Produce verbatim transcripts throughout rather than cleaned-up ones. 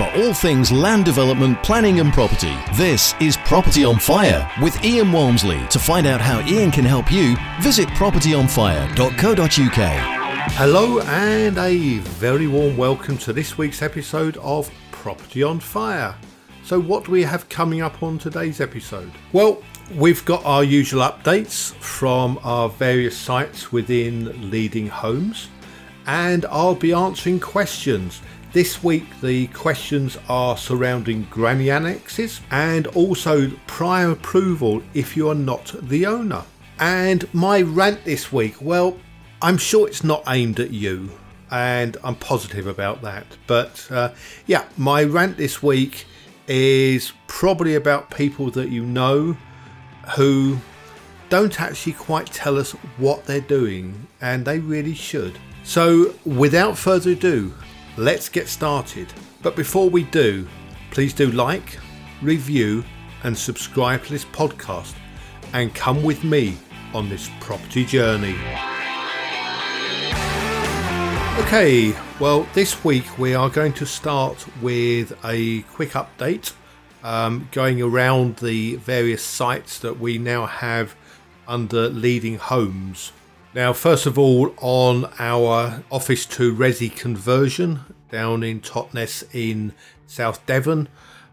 for all things land development, planning and property. This is Property on Fire with Ian Walmsley. To find out how Ian can help you, visit property on fire dot co dot uk. Hello and a very warm welcome to this week's episode of Property on Fire. So what do we have coming up on today's episode? Well, we've got our usual updates from our various sites within Leading Homes, and I'll be answering questions. This week the questions are surrounding granny annexes and also prior approval if you are not the owner. And my rant this week, well, I'm sure it's not aimed at you, and I'm positive about that. But uh, yeah, my rant this week is probably about people that you know who don't actually quite tell us what they're doing, and they really should. So without further ado, let's get started. But before we do, please do like, review and subscribe to this podcast, and come with me on this property journey. Okay, well, this week we are going to start with a quick update um, going around the various sites that we now have under Leading Homes. Now, first of all, on our office to resi conversion down in Totnes in South Devon,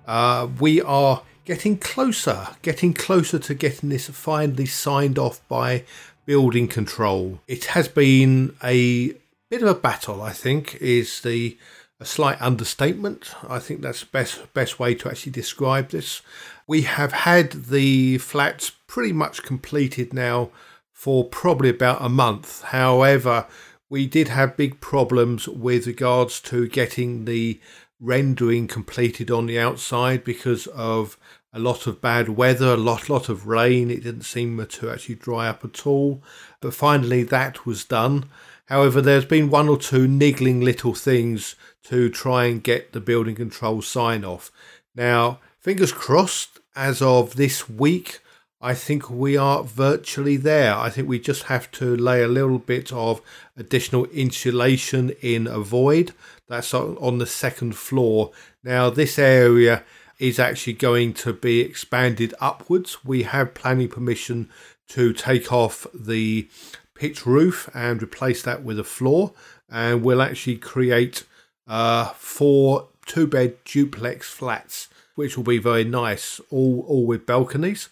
uh, we are getting closer, getting closer to getting this finally signed off by building control. It has been a bit of a battle, I think, is the a slight understatement. I think that's the best best way to actually describe this. We have had the flats pretty much completed now for probably about a month. However, we did have big problems with regards to getting the rendering completed on the outside because of a lot of bad weather, a lot, lot of rain. It didn't seem to actually dry up at all. But finally that was done. However, there's been one or two niggling little things to try and get the building control sign off. Now, fingers crossed, as of this week, I think we are virtually there. I think we just have to lay a little bit of additional insulation in a void. That's on the second floor. Now, this area is actually going to be expanded upwards. We have planning permission to take off the pitch roof and replace that with a floor, and we'll actually create uh, four two-bed duplex flats, which will be very nice, all, all with balconies.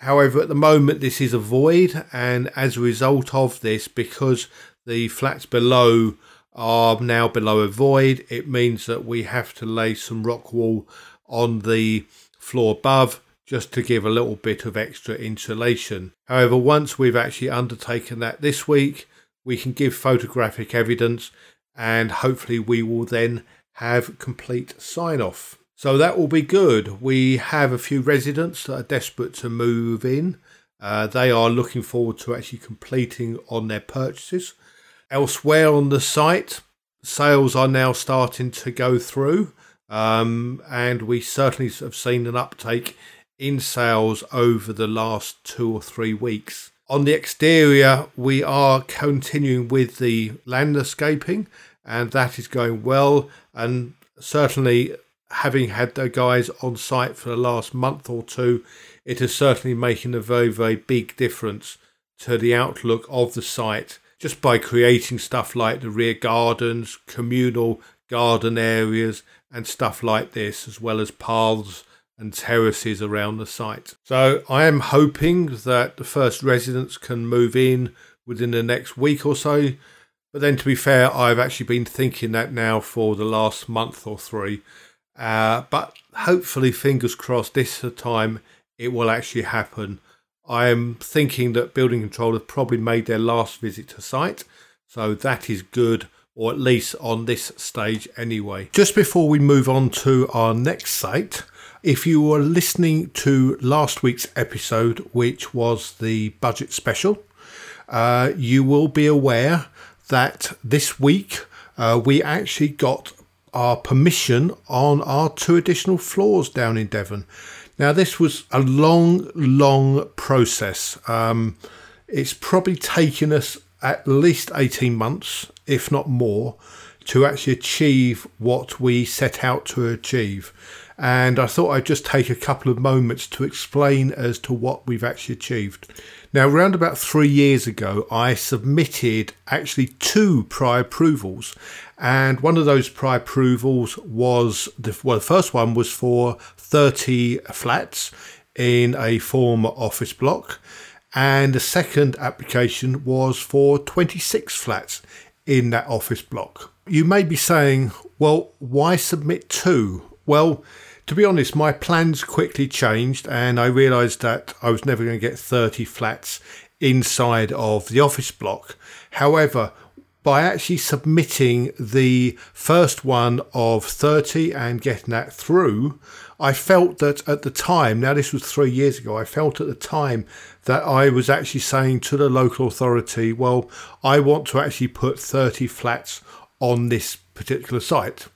However, at the moment this is a void, and as a result of this, because the flats below are now below a void, it means that we have to lay some rock wall on the floor above just to give a little bit of extra insulation. However, once we've actually undertaken that this week, we can give photographic evidence, and hopefully we will then have complete sign-off. So that will be good. We have a few residents that are desperate to move in. Uh, they are looking forward to actually completing on their purchases. Elsewhere on the site, sales are now starting to go through, um, and we certainly have seen an uptake in sales over the last two or three weeks. On the exterior, we are continuing with the landscaping, and that is going well. And certainly, having had the guys on site for the last month or two, it is certainly making a very, very big difference to the outlook of the site, just by creating stuff like the rear gardens, communal garden areas, and stuff like this, as well as paths and terraces around the site. So I am hoping that the first residents can move in within the next week or so. But then, to be fair, I've actually been thinking that now for the last month or three. Uh, but hopefully, fingers crossed, this time it will actually happen. I am thinking that building control have probably made their last visit to site. So that is good, or at least on this stage anyway. Just before we move on to our next site, if you were listening to last week's episode, which was the budget special, uh, you will be aware that this week uh, we actually got our permission on our two additional floors down in Devon. Now, this was a long, long process. Um, it's probably taken us at least eighteen months, if not more, to actually achieve what we set out to achieve. And I thought I'd just take a couple of moments to explain as to what we've actually achieved. Now, around about three years ago, I submitted actually two prior approvals. And one of those prior approvals was, the, well, the first one was for thirty flats in a former office block. And the second application was for twenty-six flats in that office block. You may be saying, well, why submit two? Well, to be honest, my plans quickly changed and I realised that I was never going to get thirty flats inside of the office block. However, by actually submitting the first one of thirty and getting that through, I felt that at the time, now this was three years ago, I felt at the time that I was actually saying to the local authority, well, I want to actually put thirty flats on this particular site.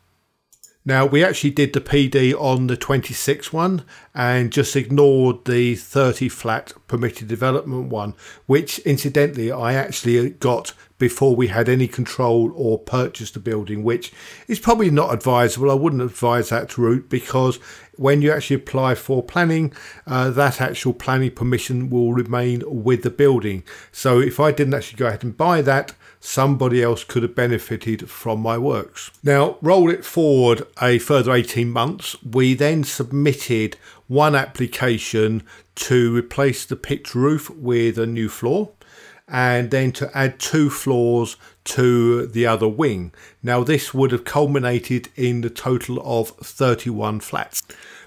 Now, we actually did the P D on the twenty-six one and just ignored the thirty flat permitted development one, which incidentally I actually got before we had any control or purchased the building, which is probably not advisable. I wouldn't advise that route because when you actually apply for planning, uh, that actual planning permission will remain with the building. So if I didn't actually go ahead and buy that, somebody else could have benefited from my works. Now, roll it forward a further eighteen months. We then submitted one application to replace the pitched roof with a new floor and then to add two floors to the other wing. Now, this would have culminated in the total of thirty-one flats.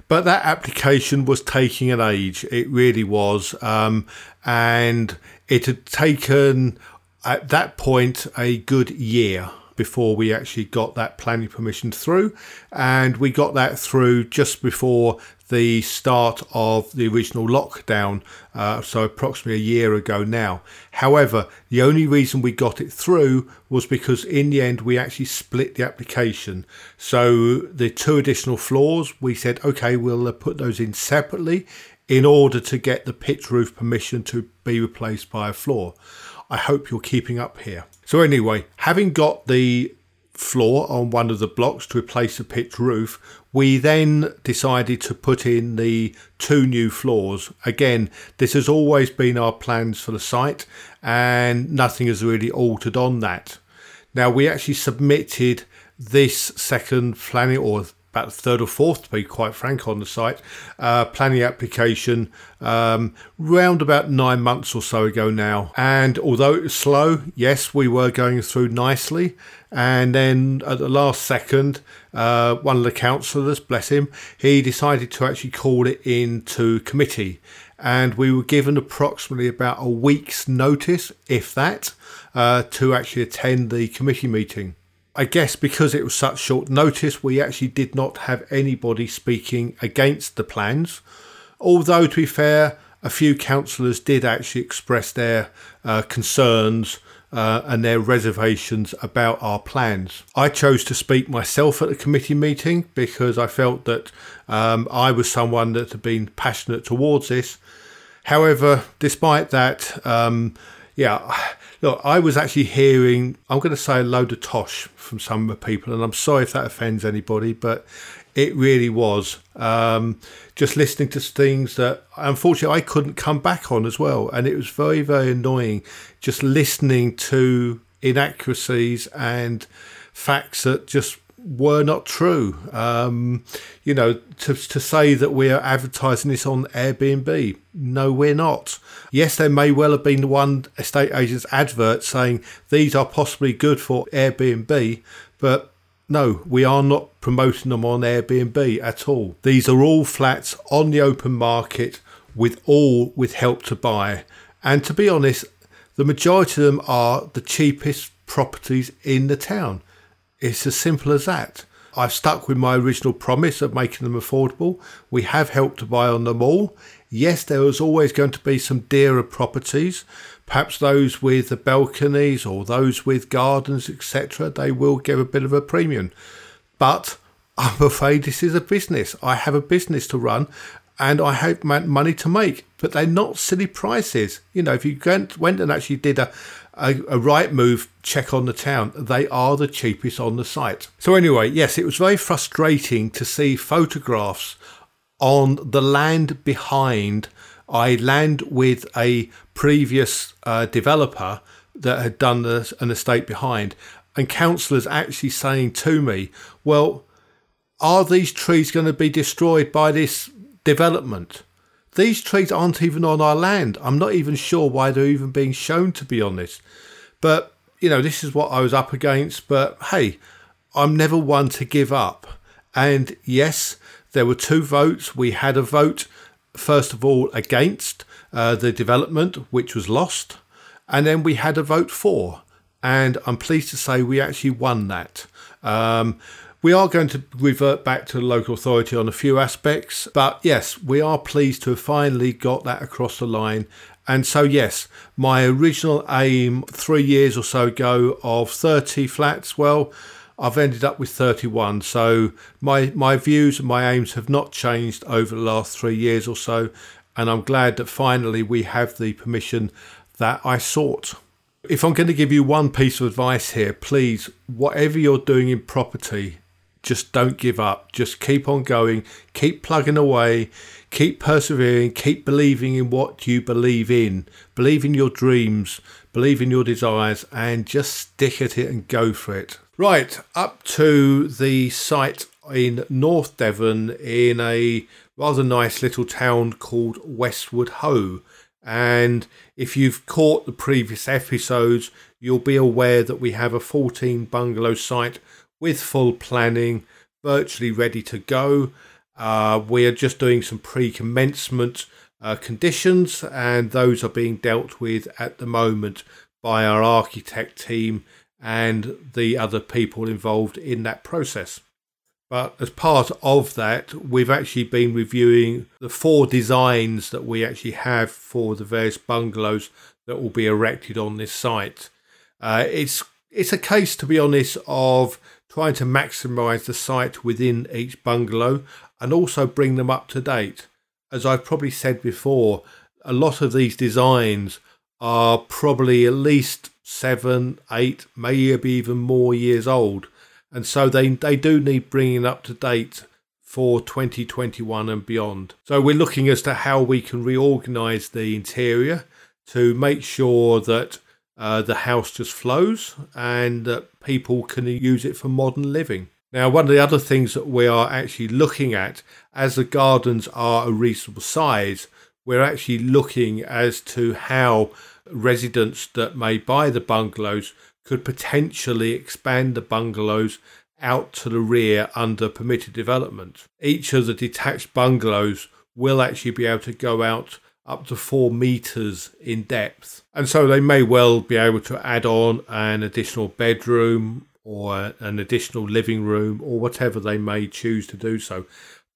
But that application was taking an age. It really was. Um, and it had taken... at that point, a good year before we actually got that planning permission through. And we got that through just before the start of the original lockdown, uh, so approximately a year ago now. However, the only reason we got it through was because in the end, we actually split the application. So the two additional floors, we said, okay, we'll put those in separately in order to get the pitch roof permission to be replaced by a floor. I hope you're keeping up here. So anyway, having got the floor on one of the blocks to replace the pitched roof, we then decided to put in the two new floors. Again, this has always been our plans for the site and nothing has really altered on that. Now, we actually submitted this second planning, or about third or fourth, to be quite frank, on the site, uh, planning application um, round about nine months or so ago now. And although it was slow, yes, we were going through nicely. And then at the last second, uh, one of the councillors, bless him, he decided to actually call it into committee. And we were given approximately about a week's notice, if that, uh, to actually attend the committee meeting. I guess because it was such short notice, we actually did not have anybody speaking against the plans. Although, to be fair, a few councillors did actually express their uh, concerns uh, and their reservations about our plans. I chose to speak myself at the committee meeting because I felt that um, I was someone that had been passionate towards this. However, despite that, um, yeah... Look, I was actually hearing, I'm going to say a load of tosh from some of the people, and I'm sorry if that offends anybody, but it really was. Um, just listening to things that, unfortunately, I couldn't come back on as well, and it was very, very annoying just listening to inaccuracies and facts that just were not true. Um, you know, to, to say that we are advertising this on Airbnb, no, we're not. Yes, there may well have been one estate agent's advert saying these are possibly good for Airbnb, but no, we are not promoting them on Airbnb at all. These are all flats on the open market with all with help to buy. And to be honest, the majority of them are the cheapest properties in the town. It's as simple as that. I've stuck with my original promise of making them affordable. We have helped to buy on them all. Yes, there was always going to be some dearer properties. Perhaps those with the balconies or those with gardens, et cetera. They will give a bit of a premium. But I'm afraid this is a business. I have a business to run and I have money to make. But they're not silly prices. You know, if you went and actually did a, a, a right move, check on the town. They are the cheapest on the site. So anyway, yes, it was very frustrating to see photographs on the land behind. I land with a previous uh, developer that had done an estate behind, and councillors actually saying to me, well, are these trees going to be destroyed by this development? These trees aren't even on our land. I'm not even sure why they're even being shown, to be honest. But, you know, this is what I was up against. But, hey, I'm never one to give up. And, yes, there were two votes. We had a vote, first of all, against uh, the development, which was lost. And then we had a vote for. And I'm pleased to say we actually won that. Um, we are going to revert back to the local authority on a few aspects. But yes, we are pleased to have finally got that across the line. And so, yes, my original aim three years or so ago of thirty flats, well, I've ended up with thirty-one. So my, my views and my aims have not changed over the last three years or so. And I'm glad that finally we have the permission that I sought. If I'm going to give you one piece of advice here, please, whatever you're doing in property, just don't give up. Just keep on going. Keep plugging away. Keep persevering. Keep believing in what you believe in. Believe in your dreams. Believe in your desires. And just stick at it and go for it. Right, up to the site in North Devon in a rather nice little town called Westwood Hoe. And if you've caught the previous episodes, you'll be aware that we have a fourteen bungalow site with full planning, virtually ready to go. Uh, we are just doing some pre-commencement uh, conditions, and those are being dealt with at the moment by our architect team and the other people involved in that process. But as part of that, we've actually been reviewing the four designs that we actually have for the various bungalows that will be erected on this site. Uh, it's it's a case, to be honest, of trying to maximise the site within each bungalow and also bring them up to date. As I've probably said before, a lot of these designs are probably at least seven, eight, maybe even more years old. And so they, they do need bringing up to date for twenty twenty-one and beyond. So we're looking as to how we can reorganise the interior to make sure that uh, the house just flows and that people can use it for modern living. Now, one of the other things that we are actually looking at, as the gardens are a reasonable size, we're actually looking as to how residents that may buy the bungalows could potentially expand the bungalows out to the rear under permitted development. Each of the detached bungalows will actually be able to go out up to four metres in depth. And so they may well be able to add on an additional bedroom or an additional living room or whatever they may choose to do so.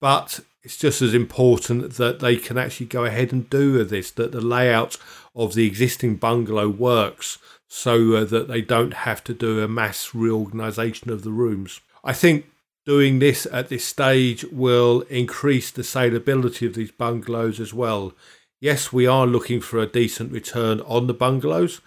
But it's just as important that they can actually go ahead and do this, that the layout of the existing bungalow works, so uh, that they don't have to do a mass reorganisation of the rooms. I think doing this at this stage will increase the saleability of these bungalows as well. Yes, we are looking for a decent return on the bungalows,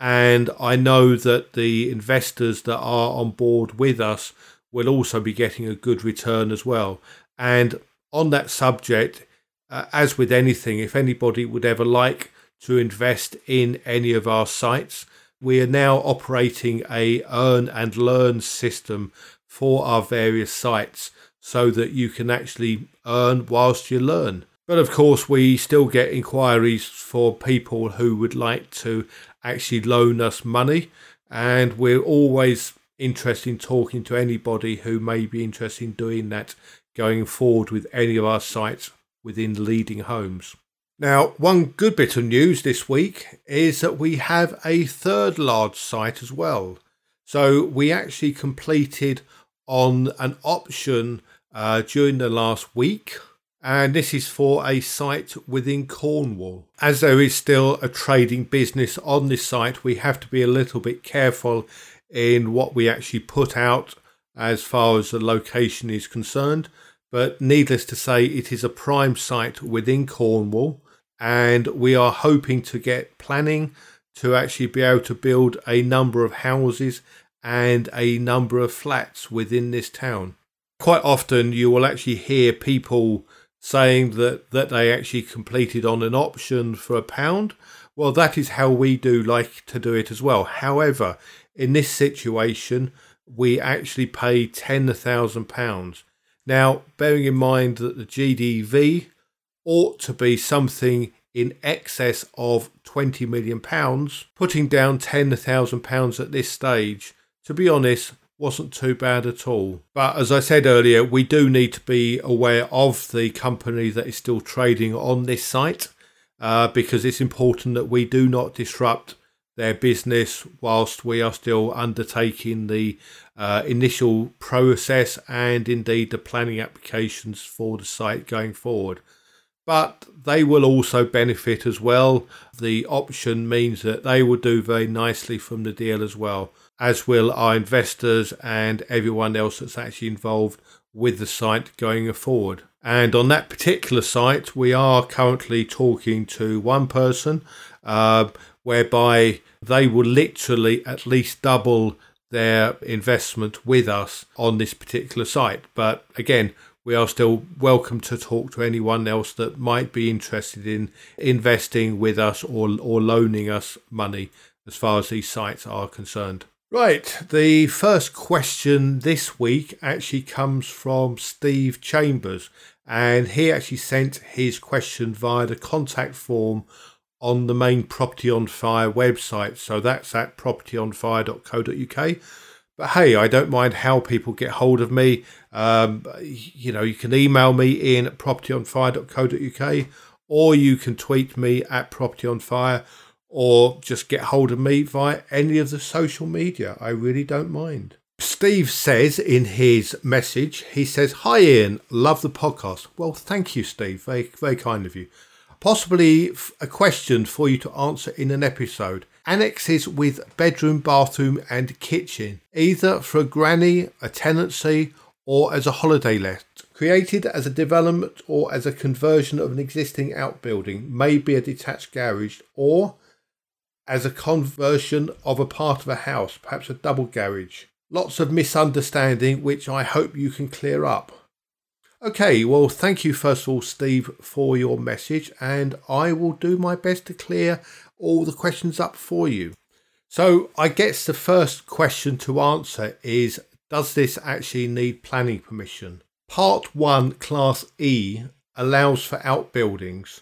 and I know that the investors that are on board with us will also be getting a good return as well. And on that subject, uh, as with anything, if anybody would ever like to invest in any of our sites, we are now operating a earn and learn system for our various sites so that you can actually earn whilst you learn. But of course, we still get inquiries for people who would like to actually loan us money. And we're always interested in talking to anybody who may be interested in doing that going forward with any of our sites within Leading Homes. Now, one good bit of news this week is that we have a third large site as well. So we actually completed on an option uh, during the last week, and this is for a site within Cornwall. As there is still a trading business on this site, we have to be a little bit careful in what we actually put out as far as the location is concerned. But needless to say, it is a prime site within Cornwall. And we are hoping to get planning to actually be able to build a number of houses and a number of flats within this town. Quite often you will actually hear people saying that, that they actually completed on an option for a pound. Well, that is how we do like to do it as well. However, in this situation, we actually pay ten thousand pounds. Now, bearing in mind that the G D V ought to be something in excess of twenty million pounds, putting down ten thousand pounds at this stage, to be honest, wasn't too bad at all. But as I said earlier, we do need to be aware of the company that is still trading on this site uh, because it's important that we do not disrupt their business whilst we are still undertaking the uh, initial process and indeed the planning applications for the site going forward. But they will also benefit as well. The option means that they will do very nicely from the deal as well, as will our investors and everyone else that's actually involved with the site going forward. And on that particular site, we are currently talking to one person, uh, whereby they will literally at least double their investment with us on this particular site. But again, we are still welcome to talk to anyone else that might be interested in investing with us or, or loaning us money as far as these sites are concerned. Right, the first question this week actually comes from Steve Chambers, and he actually sent his question via the contact form on the main Property on Fire website. So that's at property on fire dot co dot uk. But hey, I don't mind how people get hold of me. Um, you know, you can email me in at property on fire dot co dot uk, or you can tweet me at propertyonfire, or just get hold of me via any of the social media. I really don't mind. Steve says in his message, he says, "Hi Ian, love the podcast." Well, thank you, Steve. Very, very kind of you. "Possibly a question for you to answer in an episode. Annexes with bedroom, bathroom and kitchen, either for a granny, a tenancy or as a holiday let, created as a development or as a conversion of an existing outbuilding, maybe a detached garage, or as a conversion of a part of a house, perhaps a double garage. Lots of misunderstanding which I hope you can clear up." Okay, well thank you first of all, Steve, for your message, and I will do my best to clear all the questions up for you. So I guess the first question to answer is, does this actually need planning permission? Part one, Class E, allows for outbuildings.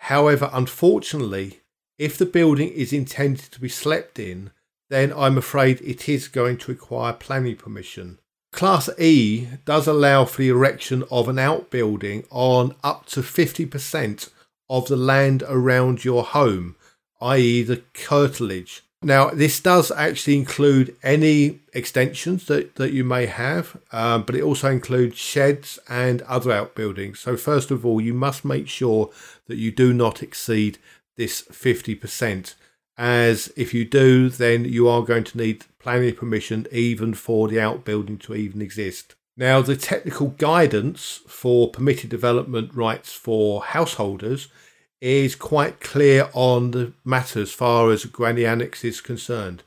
However, unfortunately, if the building is intended to be slept in, then I'm afraid it is going to require planning permission. Class E does allow for the erection of an outbuilding on up to fifty percent of the land around your home, that is the curtilage. Now, this does actually include any extensions that, that you may have, um, but it also includes sheds and other outbuildings. So first of all, you must make sure that you do not exceed this fifty percent, as if you do, then you are going to need planning permission even for the outbuilding to even exist. Now, the technical guidance for permitted development rights for householders is quite clear on the matter as far as granny annex is concerned,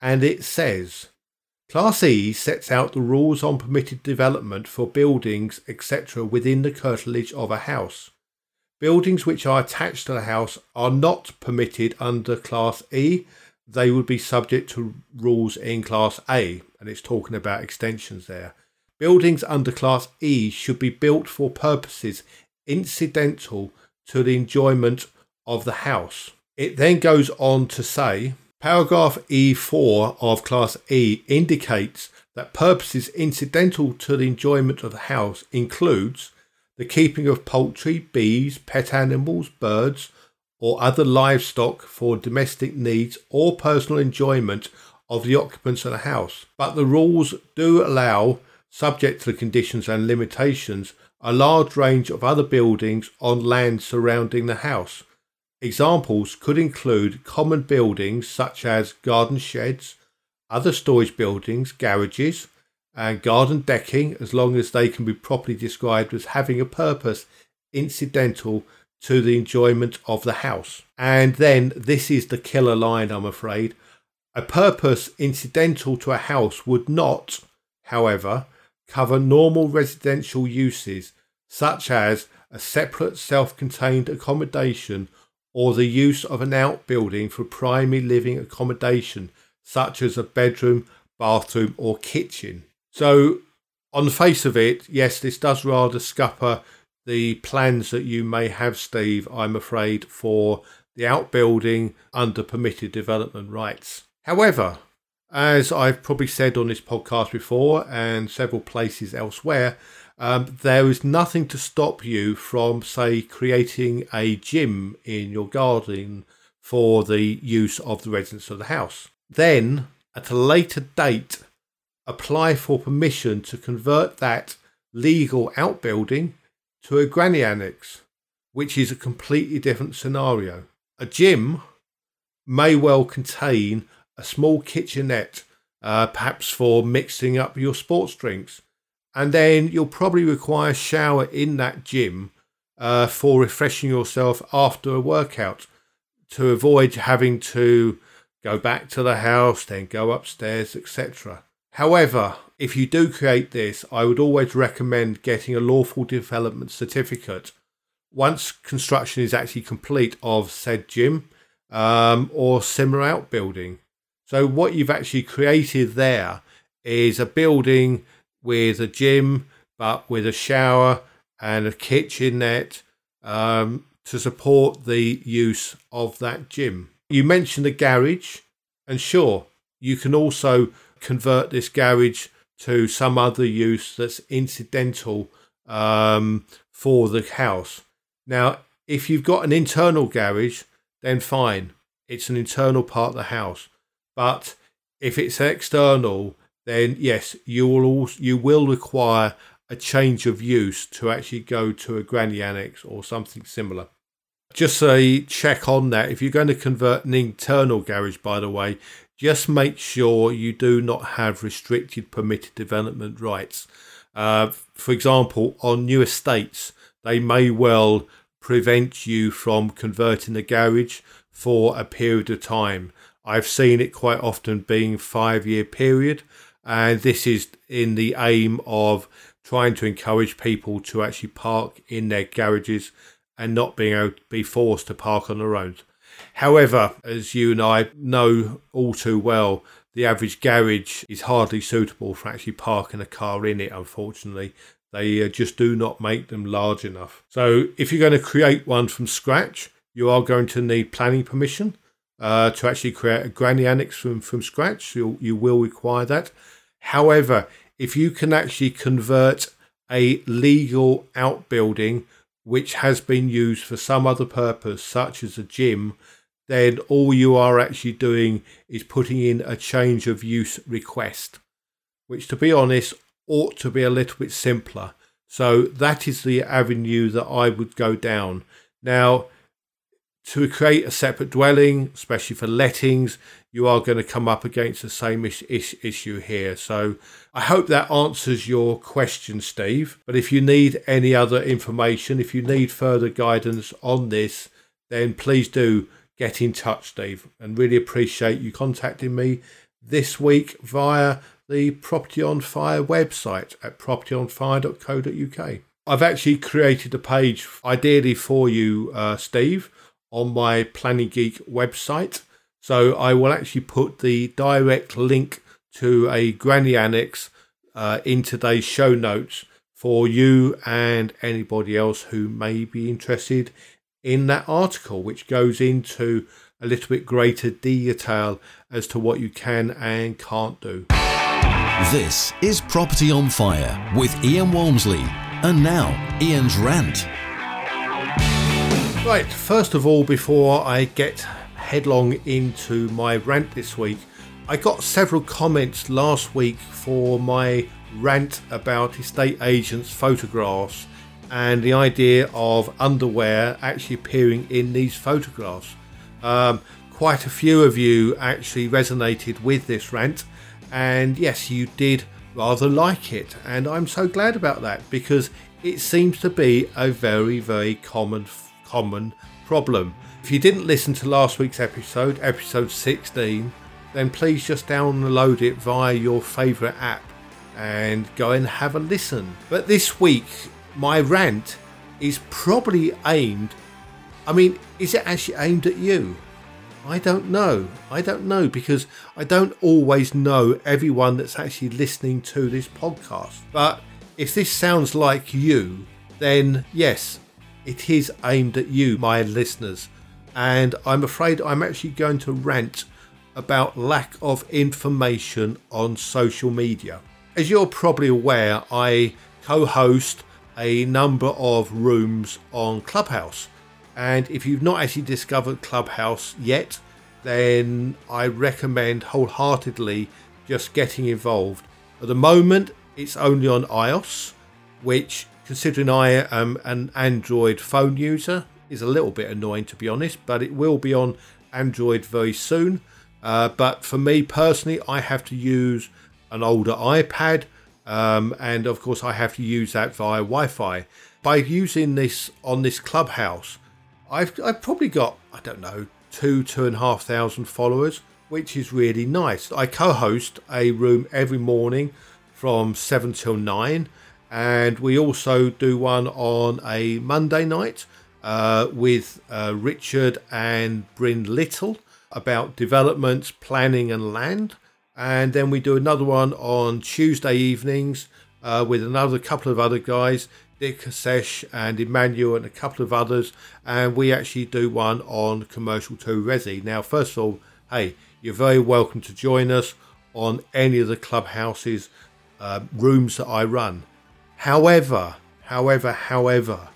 and it says, "Class E sets out the rules on permitted development for buildings, et cetera within the curtilage of a house. Buildings which are attached to the house are not permitted under Class E. They would be subject to rules in Class A," and it's talking about extensions there. "Buildings under Class E should be built for purposes incidental to the enjoyment of the house." It then goes on to say, "Paragraph E four of Class E indicates that purposes incidental to the enjoyment of the house includes the keeping of poultry, bees, pet animals, birds, or other livestock for domestic needs or personal enjoyment of the occupants of the house. But the rules do allow, subject to the conditions and limitations, a large range of other buildings on land surrounding the house. Examples could include common buildings such as garden sheds, other storage buildings, garages, and garden decking, as long as they can be properly described as having a purpose incidental to the enjoyment of the house. And then this is the killer line, I'm afraid. A purpose incidental to a house would not, however, cover normal residential uses, such as a separate self-contained accommodation or the use of an outbuilding for primary living accommodation, such as a bedroom, bathroom or kitchen. So on the face of it, yes, this does rather scupper the plans that you may have, Steve, I'm afraid, for the outbuilding under permitted development rights. However, as I've probably said on this podcast before and several places elsewhere, um, there is nothing to stop you from, say, creating a gym in your garden for the use of the residents of the house. Then, at a later date, apply for permission to convert that legal outbuilding to a granny annex, which is a completely different scenario. A gym may well contain a small kitchenette, uh, perhaps for mixing up your sports drinks. And then you'll probably require a shower in that gym uh, for refreshing yourself after a workout to avoid having to go back to the house, then go upstairs, et cetera. However, if you do create this, I would always recommend getting a lawful development certificate once construction is actually complete of said gym um, or similar outbuilding. So what you've actually created there is a building with a gym, but with a shower and a kitchenette um, to support the use of that gym. You mentioned the garage, and sure, you can also convert this garage to some other use that's incidental um, for the house. Now, if you've got an internal garage, then fine, it's an internal part of the house. But if it's external, then yes, you will also, you will require a change of use to actually go to a granny annex or something similar. Just a check on that. If you're going to convert an internal garage, by the way, just make sure you do not have restricted permitted development rights. Uh, for example, on new estates, they may well prevent you from converting the garage for a period of time. I've seen it quite often being five-year period, and this is in the aim of trying to encourage people to actually park in their garages and not being able to be forced to park on their own. However, as you and I know all too well, the average garage is hardly suitable for actually parking a car in it, unfortunately. They just do not make them large enough. So if you're going to create one from scratch, you are going to need planning permission. Uh, to actually create a granny annex from, from scratch, you'll, you will require that. However, if you can actually convert a legal outbuilding which has been used for some other purpose, such as a gym, then all you are actually doing is putting in a change of use request, which, to be honest, ought to be a little bit simpler. So that is the avenue that I would go down. Now, to create a separate dwelling, especially for lettings, you are going to come up against the same ish, ish, issue here. So I hope that answers your question, Steve. But if you need any other information, if you need further guidance on this, then please do get in touch, Steve. And really appreciate you contacting me this week via the Property on Fire website at property on fire dot co dot uk. I've actually created a page ideally for you, uh, Steve, on my Planning Geek website. So I will actually put the direct link to a granny annex uh, in today's show notes for you and anybody else who may be interested in that article, which goes into a little bit greater detail as to what you can and can't do. This is Property on Fire with Ian Walmsley. And now, Ian's rant. Right, first of all, before I get headlong into my rant this week, I got several comments last week for my rant about estate agents' photographs and the idea of underwear actually appearing in these photographs. Um, quite a few of you actually resonated with this rant, and yes, you did rather like it, and I'm so glad about that because it seems to be a very, very common common problem. If you didn't listen to last week's episode, episode sixteen, then please just download it via your favourite app and go and have a listen. But this week, my rant is probably aimed, I mean, is it actually aimed at you? I don't know. I don't know because I don't always know everyone that's actually listening to this podcast. But if this sounds like you, then yes, it is aimed at you, my listeners. And I'm afraid I'm actually going to rant about lack of information on social media. As you're probably aware, I co-host a number of rooms on Clubhouse. And if you've not actually discovered Clubhouse yet, then I recommend wholeheartedly just getting involved. At the moment, it's only on iOS, which, considering I am an Android phone user, is a little bit annoying, to be honest, but it will be on Android very soon. Uh, but for me personally, I have to use an older iPad, um, and of course I have to use that via Wi-Fi. By using this on this Clubhouse, I've, I've probably got, I don't know, two, two and a half thousand followers, which is really nice. I co-host a room every morning from seven till nine. And we also do one on a Monday night uh, with uh, Richard and Bryn Little about developments, planning and land. And then we do another one on Tuesday evenings uh, with another couple of other guys, Dick Sesh and Emmanuel and a couple of others, and we actually do one on commercial to resi. Now, first of all, hey, you're very welcome to join us on any of the Clubhouses uh, rooms that I run. However, however, however,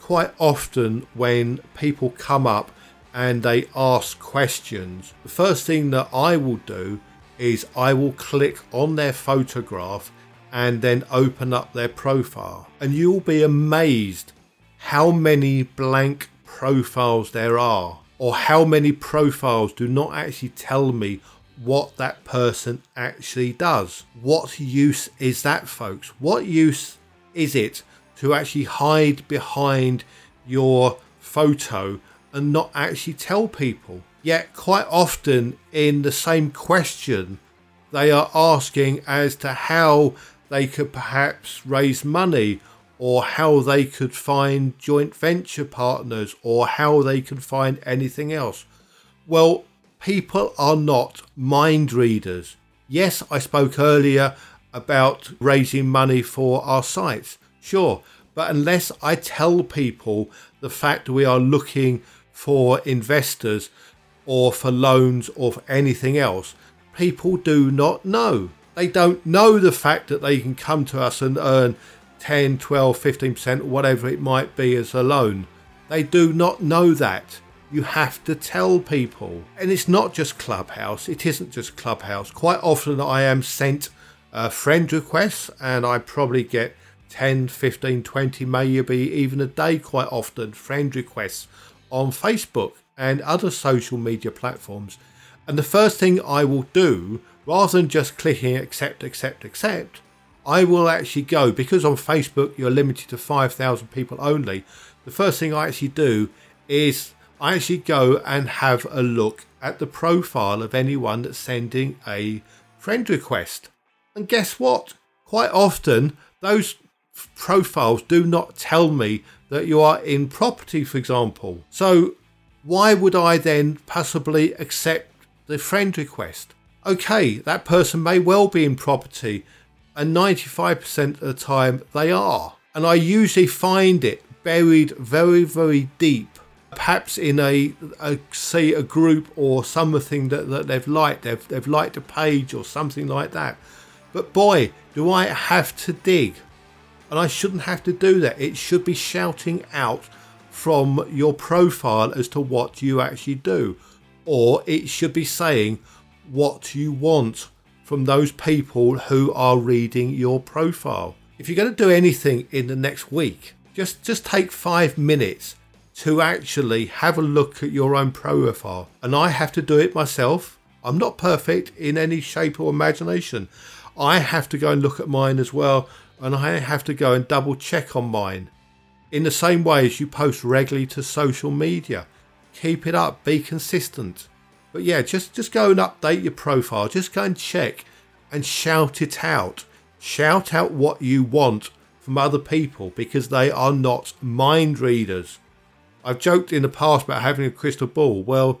quite often when people come up and they ask questions, the first thing that I will do is I will click on their photograph and then open up their profile. And you'll be amazed how many blank profiles there are, or how many profiles do not actually tell me what that person actually does. What use is that, folks? What use is it to actually hide behind your photo and not actually tell people? Yet quite often in the same question, they are asking as to how they could perhaps raise money, or how they could find joint venture partners, or how they could find anything else. Well, people are not mind readers. Yes, I spoke earlier about raising money for our sites, sure, but unless I tell people the fact that we are looking for investors or for loans or for anything else, people do not know. They don't know the fact that they can come to us and earn ten, twelve, fifteen percent, or whatever it might be as a loan. They do not know that. You have to tell people. And it's not just Clubhouse. It isn't just Clubhouse. Quite often I am sent uh, friend requests, and I probably get ten, fifteen, twenty, maybe even a day quite often, friend requests on Facebook and other social media platforms. And the first thing I will do, rather than just clicking accept, accept, accept, I will actually go, because on Facebook you're limited to five thousand people only, the first thing I actually do is I actually go and have a look at the profile of anyone that's sending a friend request. And guess what? Quite often those f- profiles do not tell me that you are in property, for example. So why would I then possibly accept the friend request? Okay, that person may well be in property, and ninety-five percent of the time they are. And I usually find it buried very, very deep, perhaps in a, a say a group or something that, that they've liked, they've, they've liked a page or something like that. But boy, do I have to dig. And I shouldn't have to do that. It should be shouting out from your profile as to what you actually do. Or it should be saying what you want from those people who are reading your profile. If you're going to do anything in the next week, just, just take five minutes to actually have a look at your own profile. And I have to do it myself. I'm not perfect in any shape or imagination. I have to go and look at mine as well. And I have to go and double check on mine. in the same way as you post regularly to social media. Keep it up, be consistent. But yeah, just, just go and update your profile. Just go and check and shout it out. Shout out what you want from other people, because they are not mind readers. I've joked in the past about having a crystal ball. Well,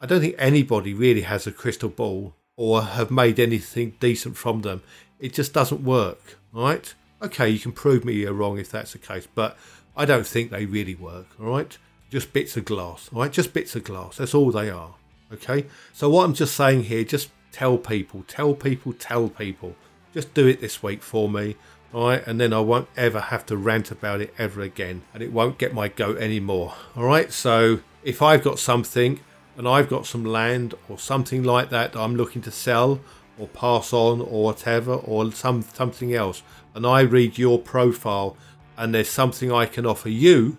I don't think anybody really has a crystal ball or have made anything decent from them. It just doesn't work, right? Okay, you can prove me you're wrong if that's the case, but I don't think they really work, all right? Just bits of glass, all right? Just bits of glass. That's all they are, okay? So what I'm just saying here, just tell people, tell people, tell people. Just do it this week for me, all right? And then I won't ever have to rant about it ever again, and it won't get my goat anymore, all right? So if I've got something and I've got some land or something like that, that I'm looking to sell or pass on or whatever, or some something else, and I read your profile and there's something I can offer you,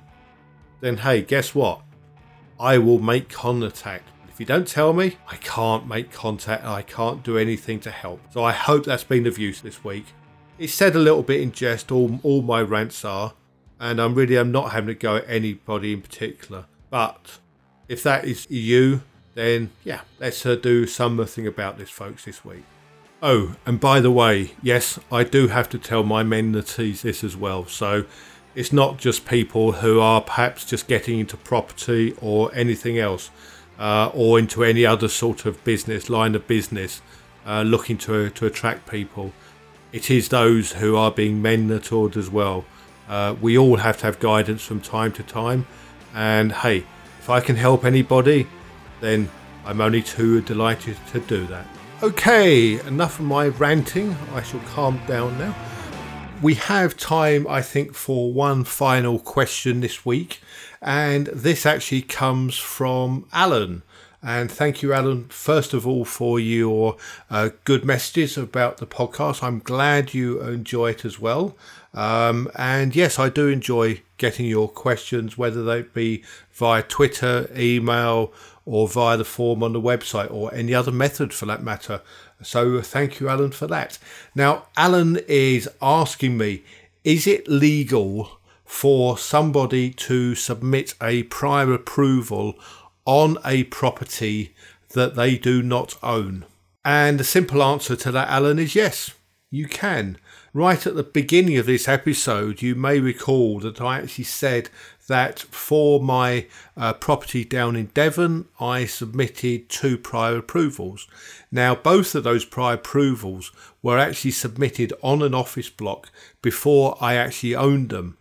then hey, guess what? I will make contact. If you don't tell me, I can't make contact. I can't do anything to help. So I hope that's been of use this week. It's said a little bit in jest, all, all my rants are, and I'm really I'm not having to go at anybody in particular. But if that is you, then yeah, let's uh, do something about this, folks, this week. Oh, and by the way, yes, I do have to tell my mentees this as well. So it's not just people who are perhaps just getting into property or anything else, uh, or into any other sort of business, line of business, uh, looking to to attract people. It is those who are being mentored as well. Uh, we all have to have guidance from time to time. And hey, if I can help anybody, then I'm only too delighted to do that. Okay, enough of my ranting. I shall calm down now. We have time, I think, for one final question this week, and this actually comes from Alan. And thank you, Alan, first of all, for your uh, good messages about the podcast. I'm glad you enjoy it as well. Um, and yes, I do enjoy getting your questions, whether they be via Twitter, email, or via the form on the website, or any other method for that matter. So thank you, Alan, for that. Now, Alan is asking me, is it legal for somebody to submit a prior approval on a property that they do not own? And the simple answer to that, Alan, is yes, you can. Right at the beginning of this episode, you may recall that I actually said that for my uh, property down in Devon, I submitted two prior approvals. Now, both of those prior approvals were actually submitted on an office block before I actually owned them.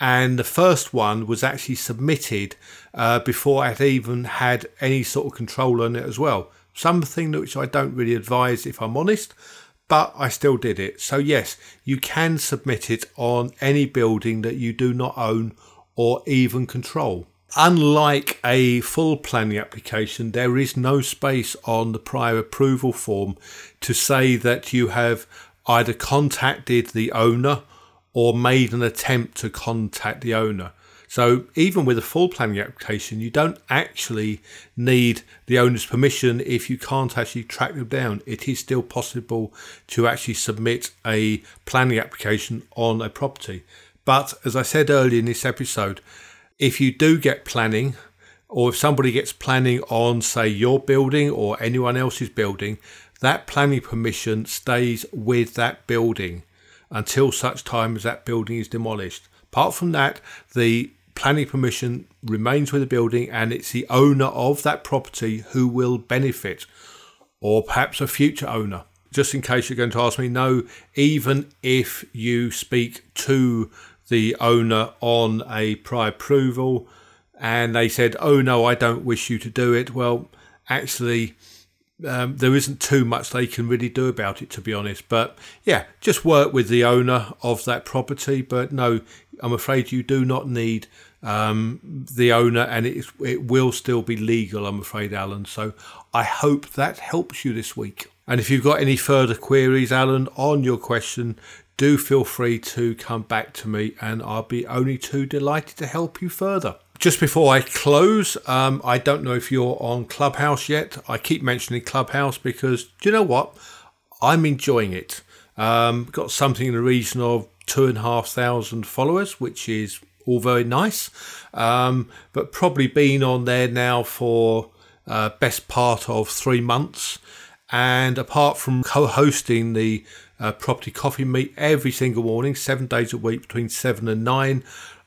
And the first one was actually submitted uh, before I'd even had any sort of control on it as well. Something which I don't really advise, if I'm honest, but I still did it. So yes, you can submit it on any building that you do not own or even control. Unlike a full planning application, there is no space on the prior approval form to say that you have either contacted the owner or made an attempt to contact the owner. So even with a full planning application, you don't actually need the owner's permission if you can't actually track them down. It is still possible to actually submit a planning application on a property. But as I said earlier in this episode, if you do get planning, or if somebody gets planning on, say, your building or anyone else's building, that planning permission stays with that building until such time as that building is demolished. Apart from that, the planning permission remains with the building, and it's the owner of that property who will benefit, or perhaps a future owner. Just in case you're going to ask me, no, even if you speak to the owner on a prior approval and they said, oh no, I don't wish you to do it, well, actually, um, there isn't too much they can really do about it, to be honest. But yeah, just work with the owner of that property. But no, I'm afraid you do not need um, the owner, and it, is, it will still be legal, I'm afraid, Alan. So I hope that helps you this week. And if you've got any further queries, Alan, on your question, do feel free to come back to me, and I'll be only too delighted to help you further. Just before I close, um, I don't know if you're on Clubhouse yet. I keep mentioning Clubhouse because, do you know what? I'm enjoying it. Um, got something in the region of two and a half thousand followers, which is all very nice, um, but probably been on there now for uh, best part of three months. And apart from co-hosting the uh, Property Coffee Meet every single morning, seven days a week between seven and nine,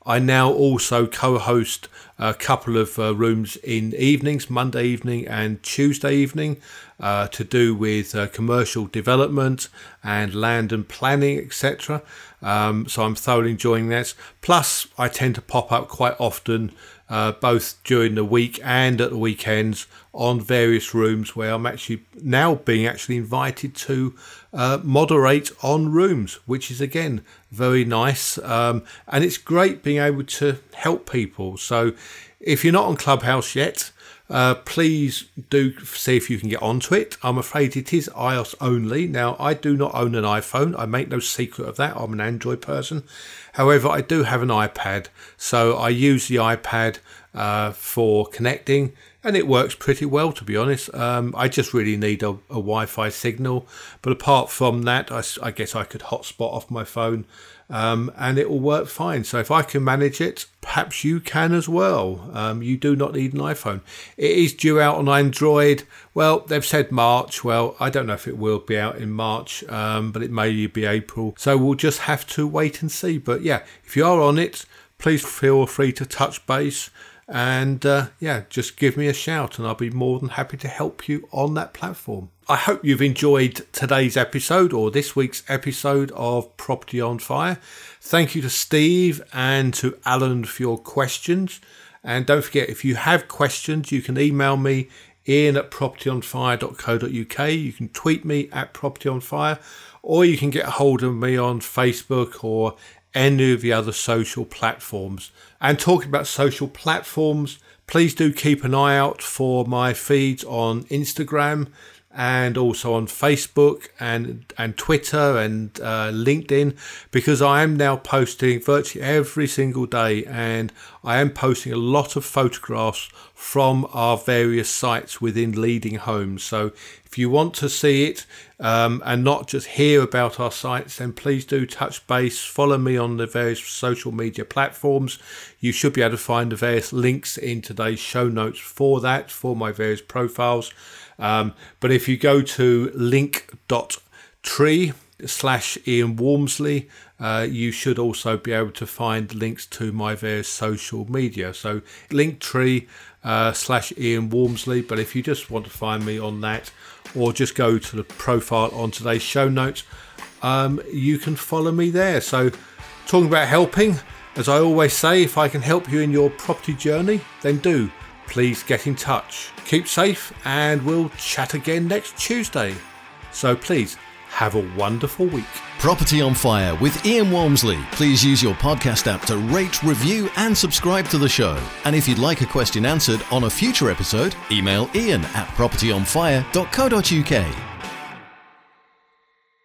I now also co-host a couple of uh, rooms in evenings, Monday evening and Tuesday evening, uh, to do with uh, commercial development and land and planning, et cetera. Um, so I'm thoroughly enjoying that. Plus, I tend to pop up quite often, uh, both during the week and at the weekends, on various rooms where I'm actually now being actually invited to uh, moderate on rooms, which is again very nice, um, and it's great being able to help people. So if you're not on Clubhouse yet, uh, please do see if you can get onto it. I'm afraid it is iOS only. Now, I do not own an iPhone. I make no secret of that. I'm an Android person. However, I do have an iPad, so I use the iPad uh, for connecting. And it works pretty well, to be honest. Um, I just really need a, a Wi-Fi signal. But apart from that, I, I guess I could hotspot off my phone, um, and it will work fine. So if I can manage it, perhaps you can as well. Um, you do not need an iPhone. It is due out on Android. Well, they've said March. Well, I don't know if it will be out in March, um, but it may be April. So we'll just have to wait and see. But yeah, if you are on it, please feel free to touch base. And uh, yeah, just give me a shout and I'll be more than happy to help you on that platform. I hope you've enjoyed today's episode, or this week's episode of Property on Fire. Thank you to Steve and to Alan for your questions. And don't forget, if you have questions, you can email me, Ian at property on fire dot co dot uk. You can tweet me at propertyonfire, or you can get hold of me on Facebook or any of the other social platforms. And talking about social platforms, please do keep an eye out for my feeds on Instagram and also on Facebook and, and Twitter and uh, LinkedIn, because I am now posting virtually every single day, and I am posting a lot of photographs from our various sites within Leading Homes. So if you want to see it um, and not just hear about our sites, then please do touch base, follow me on the various social media platforms. You should be able to find the various links in today's show notes for that, for my various profiles. Um, but if you go to link.tree slash Ian Walmsley, uh, you should also be able to find links to my various social media. So linktree uh, slash Ian Walmsley. But if you just want to find me on that, or just go to the profile on today's show notes, um, you can follow me there. So talking about helping, as I always say, if I can help you in your property journey, then do. Please get in touch. Keep safe, and we'll chat again next Tuesday. So please, have a wonderful week. Property on Fire with Ian Walmsley. Please use your podcast app to rate, review, and subscribe to the show. And if you'd like a question answered on a future episode, email Ian at property on fire dot co dot uk.